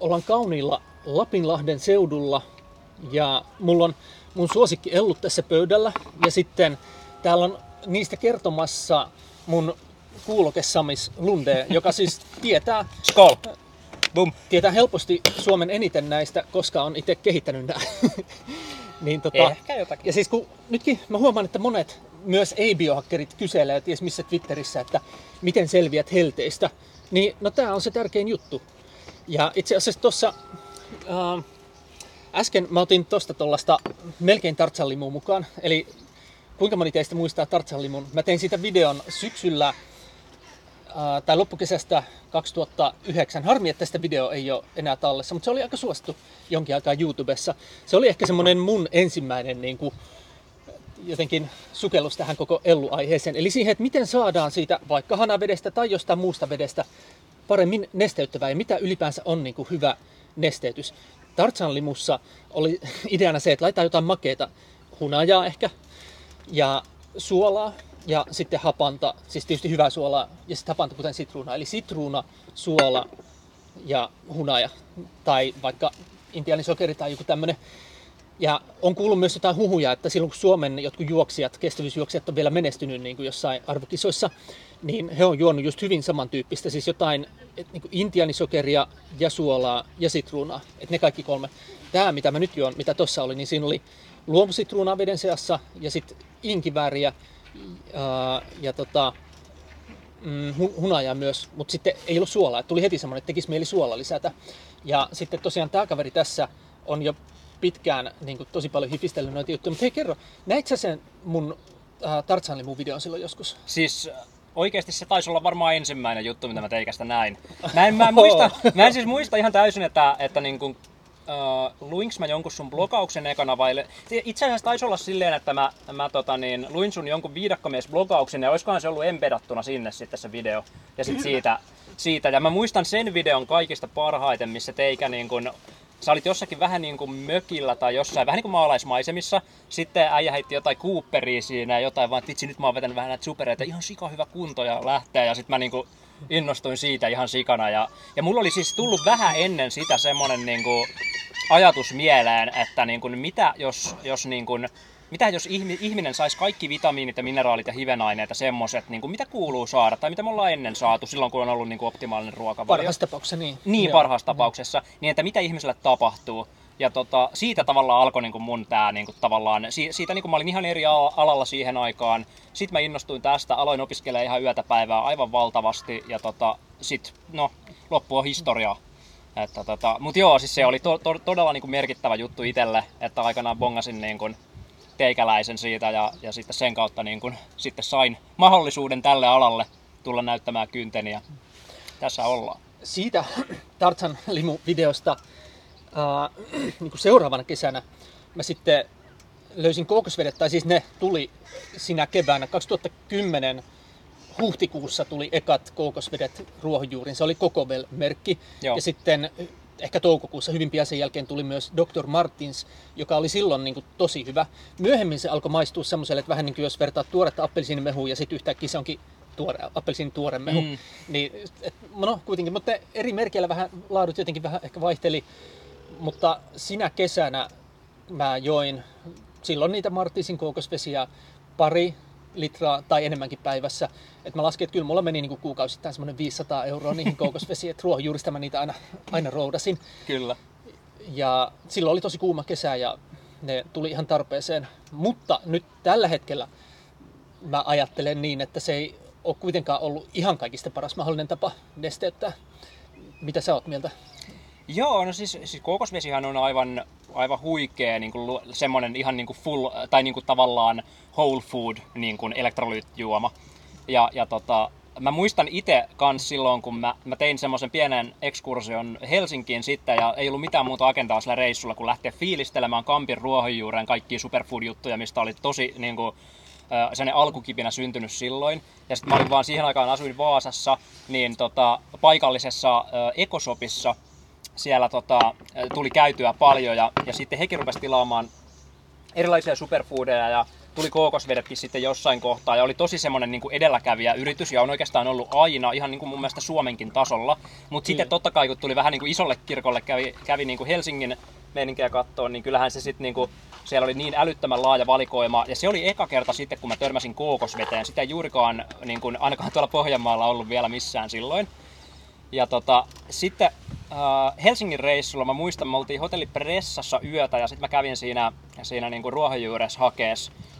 Ollaan kauniilla Lapinlahden seudulla ja mulla on mun suosikki ellut tässä pöydällä ja sitten täällä on niistä kertomassa mun kuulokesamis Lunde, joka siis tietää Skoll. Boom. Tietää helposti Suomen eniten näistä, koska on itse kehittänyt nämä. Niin, ehkä jotakin. Ja siis kun nytkin mä huomaan, että monet myös ei-biohakkerit kyselee, ties missä Twitterissä, että miten selviät helteistä, niin no tää on se tärkein juttu. Ja itse asiassa tuossa äsken mä otin tuosta tuollaista melkein Tarzan limuun mukaan, eli kuinka moni teistä muistaa Tarzan limun? Mä tein siitä videon syksyllä tai loppukesästä 2009. Harmi, että tästä video ei ole enää tallessa, mutta se oli aika suosittu jonkin aikaa YouTubessa. Se oli ehkä semmoinen mun ensimmäinen niin kuin, jotenkin sukellus tähän koko elluaiheeseen. Eli siihen, että miten saadaan siitä vaikka hanavedestä tai jostain muusta vedestä paremmin nesteyttävää ja mitä ylipäänsä on niin kuin hyvä nesteytys. Tarzan limussa oli ideana se, että laitetaan jotain makeita, hunajaa ehkä, ja suolaa ja sitten hapanta, siis tietysti hyvää suolaa ja sitten hapanta kuten sitruuna. Eli sitruuna, suola ja hunaja tai vaikka intiaanisokeri tai joku tämmöinen. Ja on kuullut myös jotain huhuja, että silloin kun Suomen jotkut juoksijat, kestävyysjuoksijat on vielä menestynyt niin kuin jossain arvokisoissa, niin he on juonut just hyvin samantyyppistä, siis jotain niin kuin intiaanisokeria ja suolaa ja sitruunaa, että ne kaikki kolme. Tämä, mitä mä nyt juon, mitä tuossa oli, niin siinä oli luomusitruunaa veden seassa ja sitten inkivääriä ja hunajaa myös, mutta sitten ei ollut suolaa. Tuli heti semmoinen, että tekisi mieli suola lisätä. Ja sitten tosiaan tämä kaveri tässä on jo pitkään niin kuin, tosi paljon hifistellyt noita juttuja, mutta hei kerro, näit sä sen mun Tarzan limun videon silloin joskus? Siis oikeesti se taisi olla varmaan ensimmäinen juttu, mitä mä teikästä näin. Mä en siis muista ihan täysin, että niin kuin, luinko mä jonkun sun blogauksen ekana vai... Itse asiassa taisi olla silleen, että mä luin sun jonkun viidakkomiesblogauksen ja olisikohan se ollut embedattuna sinne sitten se video. Ja sit siitä. Ja mä muistan sen videon kaikista parhaiten, missä teikä niin kuin... Sä olit jossakin vähän niin kuin mökillä tai jossain, vähän niin kuin maalaismaisemissa. Sitten äijä heitti jotain Cooperia siinä ja jotain, vaan vitsi nyt mä oon vetänyt vähän näitä supereita, ihan sika hyvä kunto ja lähtee. Ja sit mä niin kuin innostuin siitä ihan sikana. Ja mulla oli siis tullut vähän ennen sitä semmonen niin kuin ajatus mieleen, että niin kuin mitä jos ihminen saisi kaikki vitamiinit ja mineraalit ja hivenaineita semmoiset, niin mitä kuuluu saada tai mitä me ollaan ennen saatu silloin, kun on ollut niin kuin optimaalinen ruokavalio. Parhaassa tapauksessa niin. Niin, parhaassa tapauksessa. Niin, että mitä ihmiselle tapahtuu. Ja siitä tavallaan alkoi niin kuin mun tää niin kuin tavallaan, siitä niin kuin mä olin ihan eri alalla siihen aikaan. Sitten mä innostuin tästä, aloin opiskelemaan ihan yötä päivää aivan valtavasti ja sit, no, loppu on historiaa. Mut joo, siis se oli todella niin kuin merkittävä juttu itselle, että aikanaan bongasin niin kuin teikäläisen siitä ja sitten sen kautta niin kun, sitten sain mahdollisuuden tälle alalle tulla näyttämään kynteni ja tässä ollaan. Siitä Tarzan limu-videosta niin kuin seuraavana kesänä mä sitten löysin kookosvedet, tai siis ne tuli sinä keväänä 2010 huhtikuussa tuli ekat kookosvedet ruohonjuuriin, se oli Kokovel-merkki. Joo. Ja sitten ehkä toukokuussa hyvin pian sen jälkeen tuli myös Dr. Martins, joka oli silloin niin kuin tosi hyvä. Myöhemmin se alkoi maistua semmoiselle, että vähän niin kuin jos vertaa tuoretta appelsiinimehua ja sitten yhtäkkiä se onkin appelsiinituore mehu. Niin, no kuitenkin, mutta eri merkeillä vähän laadut jotenkin vähän ehkä vaihteli. Mutta sinä kesänä mä join silloin niitä Martinsin kookosvesiä pari litraa tai enemmänkin päivässä. Et mä laskin, että kyllä mulla meni niin kuukausittain semmoinen 500 € niihin kookosvesiin, että ruohonjuurista mä niitä aina roudasin. Kyllä. Ja silloin oli tosi kuuma kesä ja ne tuli ihan tarpeeseen. Mutta nyt tällä hetkellä mä ajattelen niin, että se ei ole kuitenkaan ollut ihan kaikista paras mahdollinen tapa nesteyttää. Mitä sä oot mieltä? Joo, no siis kookosvesihan on aivan huikea niin kuin semmoinen ihan niin kuin full tai niin kuin tavallaan whole food niin kuin elektrolyyttijuoma. Ja mä muistan itse kans silloin, kun mä tein semmoisen pienen ekskursion Helsinkiin sitten ja ei ollut mitään muuta agendaa sillä reissulla kuin lähteä fiilistelemään Kampin ruohonjuureen kaikkia superfood-juttuja, mistä oli tosi niin kuin sellainen alkukipinä syntynyt silloin. Ja sitten mä olin vaan siihen aikaan asuin Vaasassa, niin paikallisessa ekosopissa. Siellä tuli käytyä paljon ja sitten hekin rupesi tilaamaan erilaisia superfoodeja ja tuli kookosvedetkin sitten jossain kohtaa ja oli tosi semmoinen niin kuin edelläkävijä yritys ja on oikeastaan ollut aina ihan niin kuin mun mielestä Suomenkin tasolla. Mutta sitten totta kai kun tuli vähän niin kuin isolle kirkolle, kävi niin kuin Helsingin meininkiä kattoon, niin kyllähän se sitten niin kuin, siellä oli niin älyttömän laaja valikoima ja se oli eka kerta sitten kun mä törmäsin kookosveteen. Sitä ei juurikaan niin kuin, ainakaan tuolla Pohjanmaalla ollut vielä missään silloin. Ja sitten Helsingin reissulla mä muistan, me oltiin hotellipressassa yötä ja sitten mä kävin siinä niinku ruohonjuuressa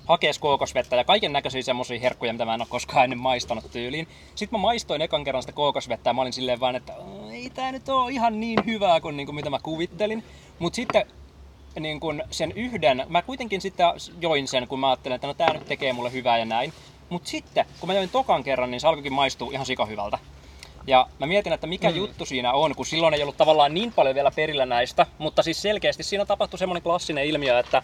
hakees kookosvettä ja kaiken näköisiä semmosia herkkuja, mitä mä en ole koskaan ennen maistanut tyyliin. Sitten mä maistoin ekan kerran sitä kookosvettä ja mä olin silleen vaan, että ei tää nyt oo ihan niin hyvää kuin niinku mitä mä kuvittelin. Mut sitten niinku sen yhden, mä kuitenkin sitten join sen, kun mä ajattelin, että no tää nyt tekee mulle hyvää ja näin. Mut sitten, kun mä join tokan kerran, niin se alkoikin maistua ihan sikahyvältä. Ja mä mietin, että mikä juttu siinä on, kun silloin ei ollut tavallaan niin paljon vielä perillä näistä, mutta siis selkeästi siinä tapahtui semmoinen klassinen ilmiö, että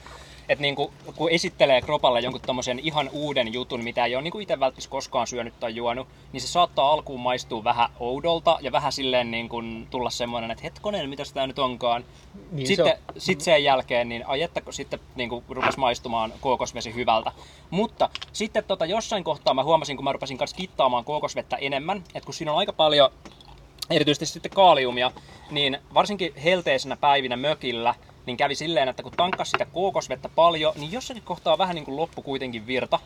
niin kun esittelee kropalle jonkun tommosen ihan uuden jutun, mitä ei ole niin itse välttämättä koskaan syönyt tai juonut, niin se saattaa alkuun maistua vähän oudolta ja vähän silleen niin kun tulla semmoinen, että hetkonen, mitäs tää nyt onkaan. Niin sitten sen jälkeen, niin ajettako sitten niin rupesi maistumaan kookosvesi hyvältä. Mutta sitten jossain kohtaa mä huomasin, kun mä rupesin kanssa kittaamaan kookosvettä enemmän, että kun siinä on aika paljon, erityisesti sitten kaaliumia, niin varsinkin helteisenä päivinä mökillä, niin kävi silleen, että kun tankkas sitä kookosvettä paljon, niin jossakin kohtaa vähän niin kuin loppu kuitenkin virta.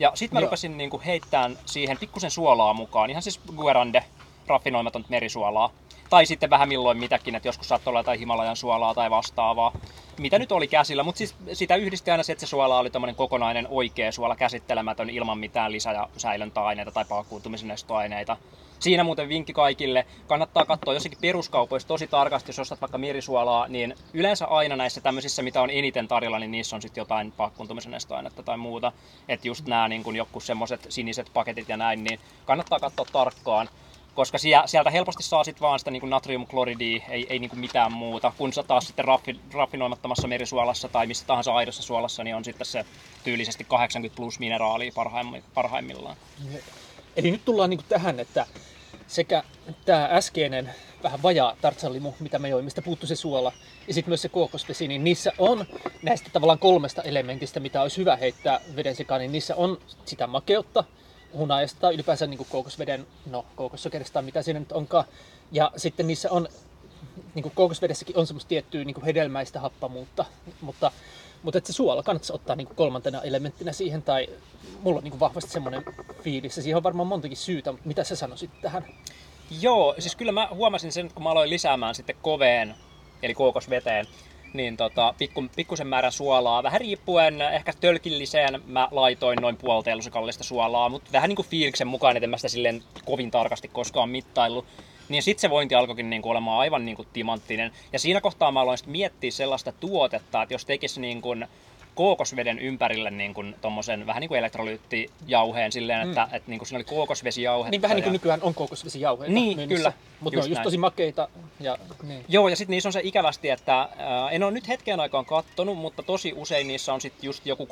Ja sit mä rupesin niin kuin heittämään siihen pikkusen suolaa mukaan, ihan siis Guérande, raffinoimatonta merisuolaa. Tai sitten vähän milloin mitäkin, että joskus saattoi olla jotain Himalajan suolaa tai vastaavaa, mitä nyt oli käsillä. Mutta siis sitä yhdisti aina se, että se suola oli tommonen kokonainen oikea suola, käsittelemätön, ilman mitään lisä- ja säilöntäaineita tai paakkuuntumisen estoaineita. Siinä muuten vinkki kaikille. Kannattaa katsoa jossakin peruskaupoissa tosi tarkasti, jos ostat vaikka merisuolaa, niin yleensä aina näissä tämmöisissä, mitä on eniten tarjolla, niin niissä on sitten jotain paakkuuntumisen estoainetta tai muuta. Että just nämä niin joku semmoiset siniset paketit ja näin, niin kannattaa katsoa tarkkaan. Koska sieltä helposti saa sit vaan sitä niinku natriumkloridia, ei niinku mitään muuta, kun taas sitten raffinoimattomassa merisuolassa tai missä tahansa aidossa suolassa, niin on sitten se tyylisesti 80 plus mineraalia parhaimmillaan. Eli nyt tullaan niinku tähän, että sekä tämä äskeinen vähän vajaa Tarzan limu, mitä me joimme, mistä puuttui se suola, ja sitten myös se kookosvesi, niin niissä on näistä tavallaan kolmesta elementistä, mitä olisi hyvä heittää veden sekaan, niin niissä on sitä makeutta, hunajasta, ylipäänsä niin kookosveden, kookossokerista, mitä siinä nyt onkaan. Ja sitten niissä on, niin kookosvedessäkin on semmoista tiettyä niin hedelmäistä happamuutta, mutta se suola kannattaisi ottaa niin kolmantena elementtinä siihen, tai mulla on niin vahvasti semmoinen fiilis, ja siihen on varmaan montakin syytä, mutta mitä sä sanoisit tähän? Joo, siis kyllä mä huomasin sen, kun mä aloin lisäämään sitten koveen, eli kookosveteen, niin pikkusen määrän suolaa. Vähän riippuen ehkä tölkilliseen mä laitoin noin puolta teelusikallista suolaa, mutta vähän niinku fiiliksen mukaan, et en mä sitä silleen kovin tarkasti koskaan mittaillut. Niin sit se vointi alkoikin niinku olemaan aivan niinku timanttinen. Ja siinä kohtaa mä aloin sit miettiä sellaista tuotetta, että jos tekisi niinku kookosveden ympärille niinku tommosen vähän niinku elektrolyyttijauheen silleen, että niinku siinä oli kookosvesijauhetta. Niin vähän niinku nykyään on kookosvesijauheita myynnissä. Mutta ne on just tosi makeita. Ja, niin. Joo, ja sitten niissä on se ikävästi, että en ole nyt hetken aikaan kattonut, mutta tosi usein niissä on sitten just joku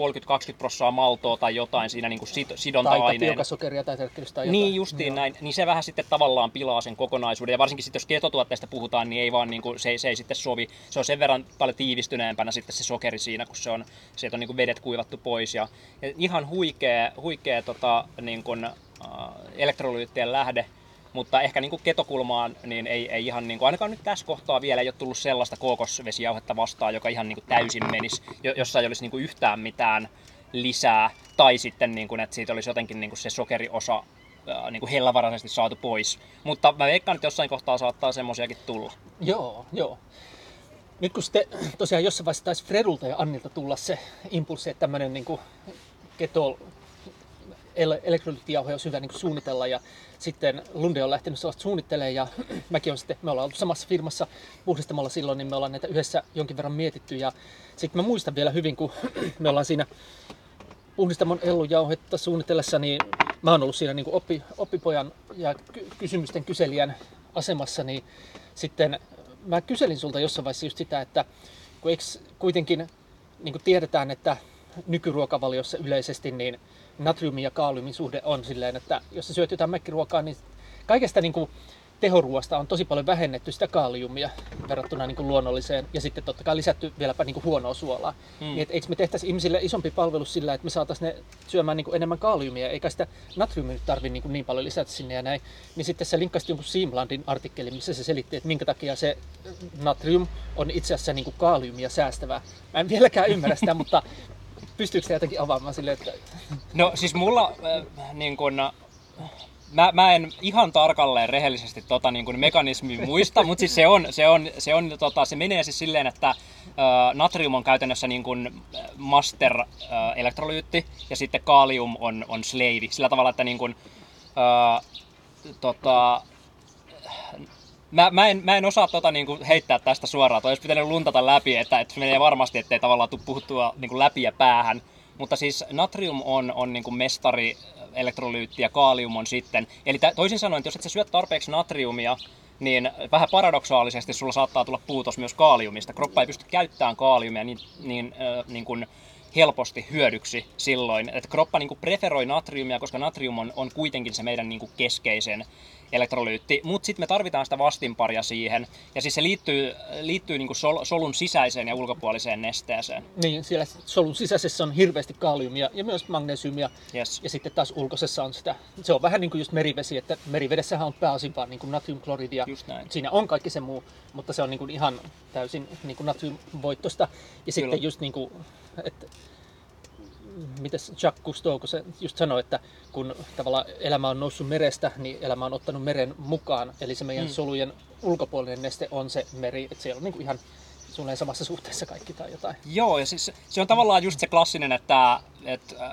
30-20% maltoa tai jotain siinä niinku sidonta-aineen. Tai biokasokeria tai terkkelystä tai jotain. Niin justiin näin. Niin se vähän sitten tavallaan pilaa sen kokonaisuuden. Ja varsinkin sitten jos ketotuotteista puhutaan, niin ei vaan niinku, se ei sitten sovi. Se on sen verran paljon tiivistyneempänä sitten se sokeri siinä, kun se on, sieltä on niinku vedet kuivattu pois. Ja ihan huikea niinku, elektrolyyttien lähde. Mutta ehkä niin kuin ketokulmaan niin ei ihan niin kuin, ainakaan nyt tässä kohtaa vielä ei ole tullut sellaista kookosvesijauhetta vastaan, joka ihan niin kuin täysin menisi, jossa ei olisi niin kuin yhtään mitään lisää. Tai sitten, niin kuin, että siitä olisi jotenkin niin kuin se sokeriosa niin kuin hellävaraisesti saatu pois. Mutta mä veikkaan, että jossain kohtaa saattaa semmosiakin tulla. Joo. Nyt kun sitten tosiaan jossain vaiheessa taisi Fredulta ja Annilta tulla se impulssi, että tämmöinen niin kuin elektrolyyttijauhe olisi hyvä niin kuin suunnitella, ja sitten Lunde on lähtenyt sellaista suunnittelemaan, ja me ollaan ollut samassa firmassa puhdistamolla silloin, niin me ollaan näitä yhdessä jonkin verran mietitty, ja sitten mä muistan vielä hyvin, kun me ollaan siinä puhdistamon ellujauhetta suunnitellessa, niin mä oon ollut siinä niin kuin oppipojan ja kysymysten kyselijän asemassa, niin sitten mä kyselin sulta jossain vaiheessa just sitä, että kun eikö kuitenkin niin kuin tiedetään, että nykyruokavaliossa yleisesti niin natriumin ja kaaliumin suhde on silleen, että jos sä syöt jotain mäkkiruokaa, niin kaikesta niin kuin tehoruoasta on tosi paljon vähennetty sitä kaaliumia verrattuna niin kuin luonnolliseen ja sitten totta kai lisätty vieläpä niin kuin huonoa suolaa. Niin, eikö me tehtäisi ihmisille isompi palvelus sillä, että me saataisiin ne syömään niin kuin enemmän kaaliumia eikä sitä natriumia tarvitse niin paljon lisätä sinne ja näin. Niin sitten se linkkasi jonkun Siemlandin artikkeliin, missä se selitti, että minkä takia se natrium on itse asiassa niin kuin kaaliumia säästävää. Mä en vieläkään ymmärrä sitä, mutta pystyykö se jotenkin avaamaan silleen, että... No siis mulla niin kun... Mä en ihan tarkalleen rehellisesti tota niin kuin mekanismia muista, mutta siis se menee siis silleen, että natrium on käytännössä niin kuin master elektrolyytti ja sitten kaalium on slave. Sillä tavalla, että niin kuin, mä en osaa niin kuin heittää tästä suoraan. Toi olisi pitänyt luntata läpi, että se menee varmasti, ettei tavallaan tule puhuttua niin kuin läpi ja päähän. Mutta siis natrium on niin kuin mestari elektrolyytti ja kaalium on sitten. Eli toisin sanoen, että jos et sä syöt tarpeeksi natriumia, niin vähän paradoksaalisesti sulla saattaa tulla puutos myös kaaliumista. Kroppa ei pysty käyttämään kaaliumia niin kuin helposti hyödyksi silloin. Et kroppa niin kuin preferoi natriumia, koska natrium on kuitenkin se meidän niin kuin keskeisen elektrolyytti. Mutta sitten me tarvitaan sitä vastinparia siihen. Ja siis se liittyy niin kuin solun sisäiseen ja ulkopuoliseen nesteeseen. Niin, siellä solun sisäisessä on hirveästi kaaliumia ja myös magnesiumia. Yes. Ja sitten taas ulkoisessa on sitä. Se on vähän niin kuin just merivesi, että merivedessähän on pääosin vaan niin kuin natriumkloridia. Siinä on kaikki se muu, mutta se on niin kuin ihan täysin niin kuin natriumvoittosta. Ja sitten kyllä, just niin kuin... Että mitäs Jacques Kustoukoski just sanoi, että kun tavallaan elämä on noussut merestä, niin elämä on ottanut meren mukaan. Eli se meidän solujen ulkopuolinen neste on se meri, että siellä on niinku ihan suunnilleen samassa suhteessa kaikki tai jotain. Joo, ja siis se on tavallaan just se klassinen, että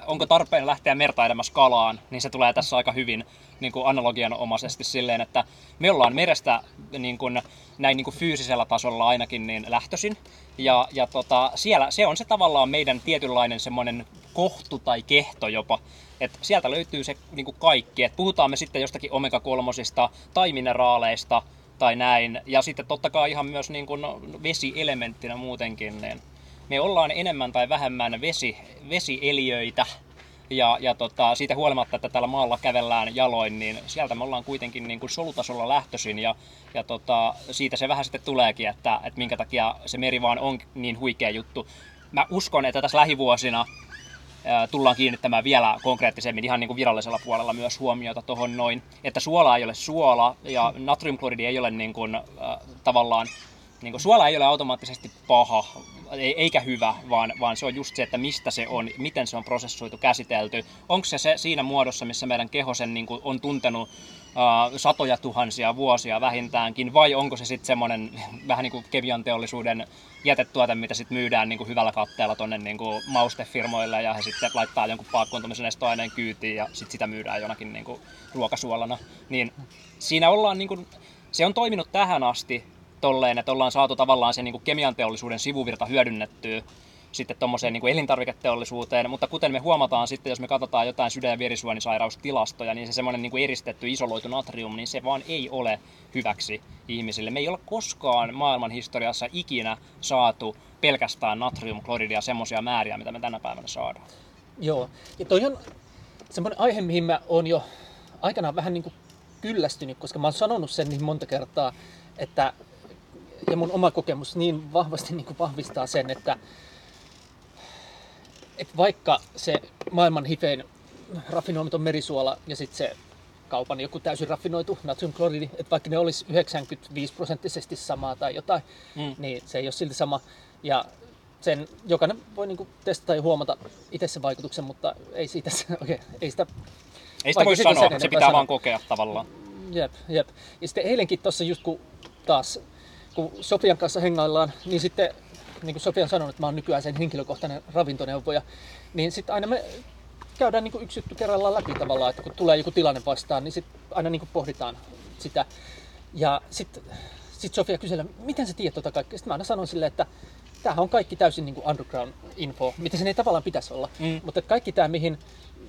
onko tarpeen lähteä merta elämässä kalaan, niin se tulee tässä aika hyvin niin kuin analogianomaisesti silleen, että me ollaan merestä niin kuin, näin niin kuin fyysisellä tasolla ainakin niin lähtöisin. Ja siellä se on se tavallaan meidän tietynlainen semmoinen kohtu tai kehto jopa. Et sieltä löytyy se niin kuin kaikki. Et puhutaan me sitten jostakin omega-3 tai mineraaleista tai näin. Ja sitten totta kai ihan myös niin kuin vesielementtinä muutenkin. Niin me ollaan enemmän tai vähemmän vesieliöitä. Ja siitä huolimatta, että täällä maalla kävellään jaloin, niin sieltä me ollaan kuitenkin niin kuin solutasolla lähtöisin. Ja siitä se vähän sitten tuleekin, että minkä takia se meri vaan on niin huikea juttu. Mä uskon, että tässä lähivuosina tullaan kiinnittämään vielä konkreettisemmin ihan niin kuin virallisella puolella myös huomiota tuohon noin. Että suola ei ole suola ja natriumkloridi ei ole niin kuin, tavallaan... Niin kuin suola ei ole automaattisesti paha eikä hyvä, vaan se on just se, että mistä se on, miten se on prosessoitu, käsitelty. Onko se siinä muodossa, missä meidän keho sen niin kuin on tuntenut satoja tuhansia vuosia vähintäänkin, vai onko se sitten semmoinen vähän niin kuin kevian teollisuuden jätetuote, mitä sitten myydään niin kuin hyvällä katteella tuonne niin kuin maustefirmoille ja he sitten laittaa jonkun paakkuuntumisen estoaineen kyytiin ja sitten sitä myydään jonakin niin kuin ruokasuolana. Niin siinä ollaan, niin kuin, se on toiminut tähän asti, tolleen, että ollaan saatu tavallaan se niin kemianteollisuuden sivuvirta hyödynnettyä sitten tommoseen niin elintarviketeollisuuteen, mutta kuten me huomataan sitten, jos me katsotaan jotain sydän- ja verisuonisairaustilastoja, niin se semmoinen niin eristetty isoloitu natrium, niin se vaan ei ole hyväksi ihmisille. Me ei ole koskaan maailman historiassa ikinä saatu pelkästään natriumkloridia semmoisia määriä, mitä me tänä päivänä saadaan. Joo, ja toi on semmoinen aihe, mihin mä oon jo aikanaan vähän niin kuin kyllästynyt, koska mä oon sanonut sen niin monta kertaa, että ja mun oma kokemus niin vahvasti niin kuin vahvistaa sen, että vaikka se maailman hifein raffinoimaton merisuola ja sitten se kaupan joku täysin raffinoitu natriumkloridi, että vaikka ne olisi 95% samaa tai jotain, niin se ei ole silti sama. Ja sen jokainen voi niin kuin testata ja huomata itse sen vaikutuksen, mutta ei siitä ei sitä voi sanoa, se pitää vaan kokea tavallaan. Jep. Ja sitten eilenkin tuossa just kun taas... Kun Sofian kanssa hengaillaan, niin sitten, niin kuin Sofian sanoi, että mä oon nykyään sen henkilökohtainen ravintoneuvoja, niin sitten aina me käydään niin kuin yksi juttu kerrallaan läpi tavallaan, että kun tulee joku tilanne vastaan, niin sitten aina niin kuin pohditaan sitä. Ja sitten Sofia kyselee, miten sä tiedät tota kaikkea? Sitten mä aina sanon silleen, että tämähän on kaikki täysin niin kuin underground-info, mitä sen ei tavallaan pitäisi olla. Mutta kaikki tämä, mihin...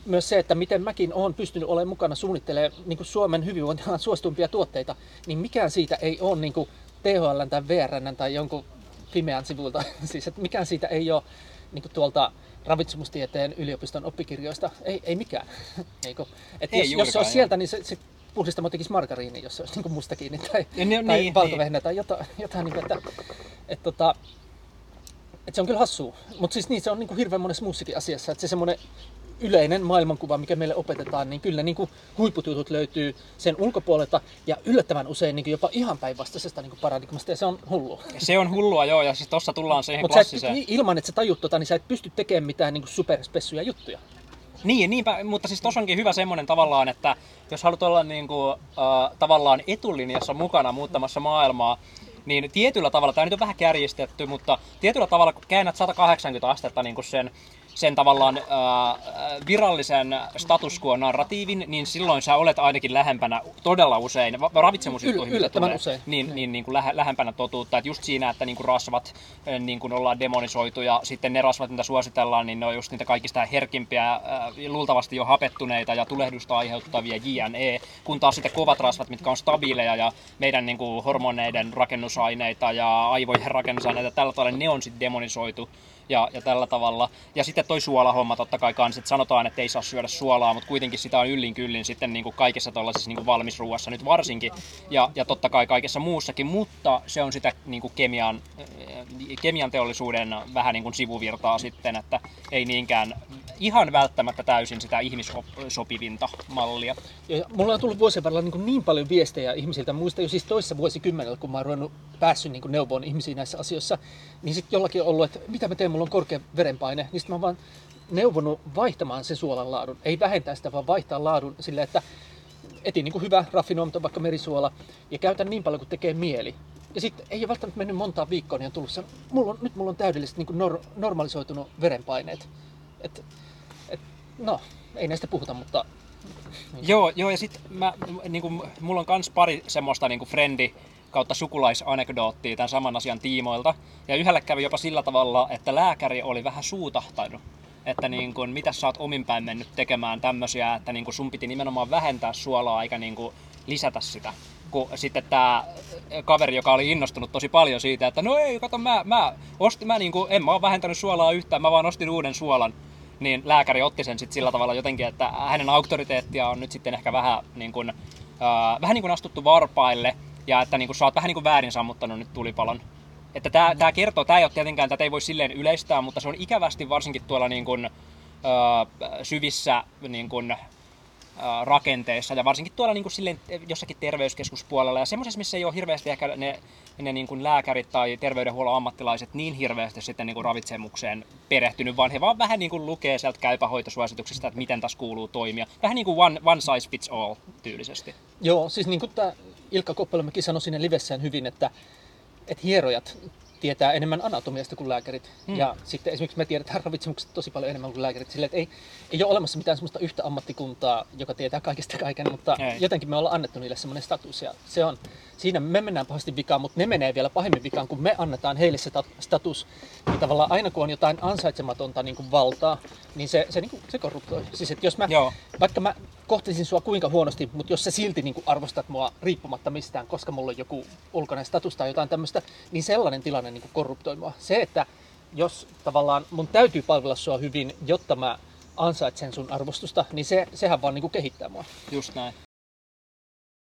Myös se, että miten mäkin olen pystynyt olemaan mukana suunnittelemaan niin kuin Suomen hyvinvointialan suosituimpia tuotteita, niin mikään siitä ei ole niin kuin THL tai VRN tai jonkun Fimean sivuilta. Siis, että mikään siitä ei ole niin kuin tuolta ravitsemustieteen yliopiston oppikirjoista. Ei mikään. Ei, jos se on sieltä, niin se pulsista tekisi margariini, jos se olisi niinku musta kiinni tai valkovehnä tai jotain niinku, että se on kyllä hassua. Mutta siis niin, se on niinku hirveän monessa muussakin asiassa, että se semmoinen yleinen maailmankuva, mikä meille opetetaan, niin kyllä niinku huippututut löytyy sen ulkopuolelta ja yllättävän usein niinku jopa ihan päinvastaisesta niinku paradigmasta, ja se on hullua. Se on hullua, joo, ja siis tuossa tullaan siihen klassiseen. Mutta ilman, että sä tajut tota, niin sä et pysty tekemään mitään niinku superspessuja juttuja. Niin, niinpä, mutta siis tuossa onkin hyvä semmoinen tavallaan, että jos haluat olla niinku, tavallaan etulinjassa mukana muuttamassa maailmaa, niin tietyllä tavalla, tämä nyt on vähän kärjistetty, mutta tietyllä tavalla kun käännät 180 astetta niin sen tavallaan virallisen status quo -narratiivin, niin silloin sä olet ainakin lähempänä todella usein, ravitsemusjuttuihin mitä tulee, usein. Lähempänä totuutta. Et just siinä, että niinku rasvat niinku ollaan demonisoitu ja sitten ne rasvat, mitä suositellaan, niin ne on just niitä kaikista herkimpiä, luultavasti jo hapettuneita ja tulehdusta aiheuttavia jne. Kun taas sitten kovat rasvat, mitkä on stabiileja ja meidän niinku hormoneiden rakennusaineita ja aivojen rakennusaineita, tällä tavalla ne on sitten demonisoitu. Ja tällä tavalla. Ja sitten toi suolahomma totta kai kans, että sanotaan, että ei saa syödä suolaa, mutta kuitenkin sitä on yllin kyllin sitten niin kuin kaikessa tuollaisessa niin kuin valmisruuassa nyt varsinkin. Ja totta kai kaikessa muussakin, mutta se on sitä niin kuin kemian teollisuuden vähän niin kuin sivuvirtaa sitten, että ei niinkään ihan välttämättä täysin sitä ihmissopivinta mallia. Ja mulla on tullut vuosien varrella niin paljon viestejä ihmisiltä, muista jo siis toissa vuosikymmenellä, kun mä oon ruvennut päässyt niin kuin neuvoon ihmisiä näissä asioissa, niin sitten jollakin on ollut, että mitä mä teen, mulla on korkea verenpaine, niin sitten mä oon vaan neuvonut vaihtamaan sen suolan laadun. Ei vähentää sitä, vaan vaihtaa laadun sillä, että eti niin kuin hyvä raffinoimaton vaikka merisuola ja käytä niin paljon kuin tekee mieli. Ja sitten ei ole välttämättä mennyt montaa viikkoa, niin on tullut se, nyt mulla on täydellisesti niin kuin normalisoitunut verenpaineet. No, ei näistä puhuta, mutta... Joo, ja sitten niinku, mulla on kans pari semmoista niinku frendi kautta sukulaisanekdoottia tämän saman asian tiimoilta. Ja yhdellä kävi jopa sillä tavalla, että lääkäri oli vähän suutahtanut, että niin kun, mitä sä oot ominpäin mennyt tekemään tämmöisiä, että niin kun sun piti nimenomaan vähentää suolaa eikä niin kun lisätä sitä. Kun sitten tämä kaveri, joka oli innostunut tosi paljon siitä, että no ei, kato, en mä oo vähentänyt suolaa yhtään, mä vaan ostin uuden suolan. Niin lääkäri otti sen sitten sillä tavalla jotenkin, että hänen auktoriteettia on nyt sitten ehkä vähän niin kuin astuttu varpaille ja että niin kuin sä oot vähän niin kuin väärin sammuttanut nyt tulipalon. Että tää kertoo, tää ei ole tietenkään, tätä ei voi silleen yleistää, mutta se on ikävästi varsinkin tuolla niin kuin, syvissä niin kuin, rakenteissa ja varsinkin tuolla niin kuin silleen jossakin terveyskeskuspuolella ja semmoisessa, missä ei ole hirveästi ehkä ne niin kuin lääkärit tai terveydenhuollon ammattilaiset niin hirveästi sitten niin kuin ravitsemukseen perehtynyt, vaan he vaan vähän niin kuin lukee sieltä käypähoitosuosituksista, että miten tässä kuuluu toimia. Vähän niin kuin one size fits all -tyylisesti. Joo, siis niin kuin tämä Ilkka Koppelemäki sanoi siinä livessään hyvin, että hierojat tietää enemmän anatomiasta kuin lääkärit. Ja sitten esimerkiksi me tiedetään ravitsemuksesta tosi paljon enemmän kuin lääkärit. Sillä, että ei ole olemassa mitään semmoista yhtä ammattikuntaa, joka tietää kaikesta kaiken, mutta jotenkin me ollaan annettu niille semmoinen status. Ja se on, siinä me mennään pahasti vikaan, mutta ne menee vielä pahemmin vikaan, kun me annetaan heille se status. Niin tavallaan aina kun on jotain ansaitsematonta niin kuin valtaa, niin se korruptoi. Siis, että jos vaikka mä kohtelisin sua kuinka huonosti, mutta jos sä silti niin kuin arvostat mua riippumatta mistään, koska mulla on joku ulkoinen status tai jotain tämmöistä, niin sellainen tilanne niin korruptoimaa. Se, että jos tavallaan mun täytyy palvella sua hyvin, jotta mä ansaitsen sun arvostusta, niin sehän vaan niin kuin kehittää mua. Just näin.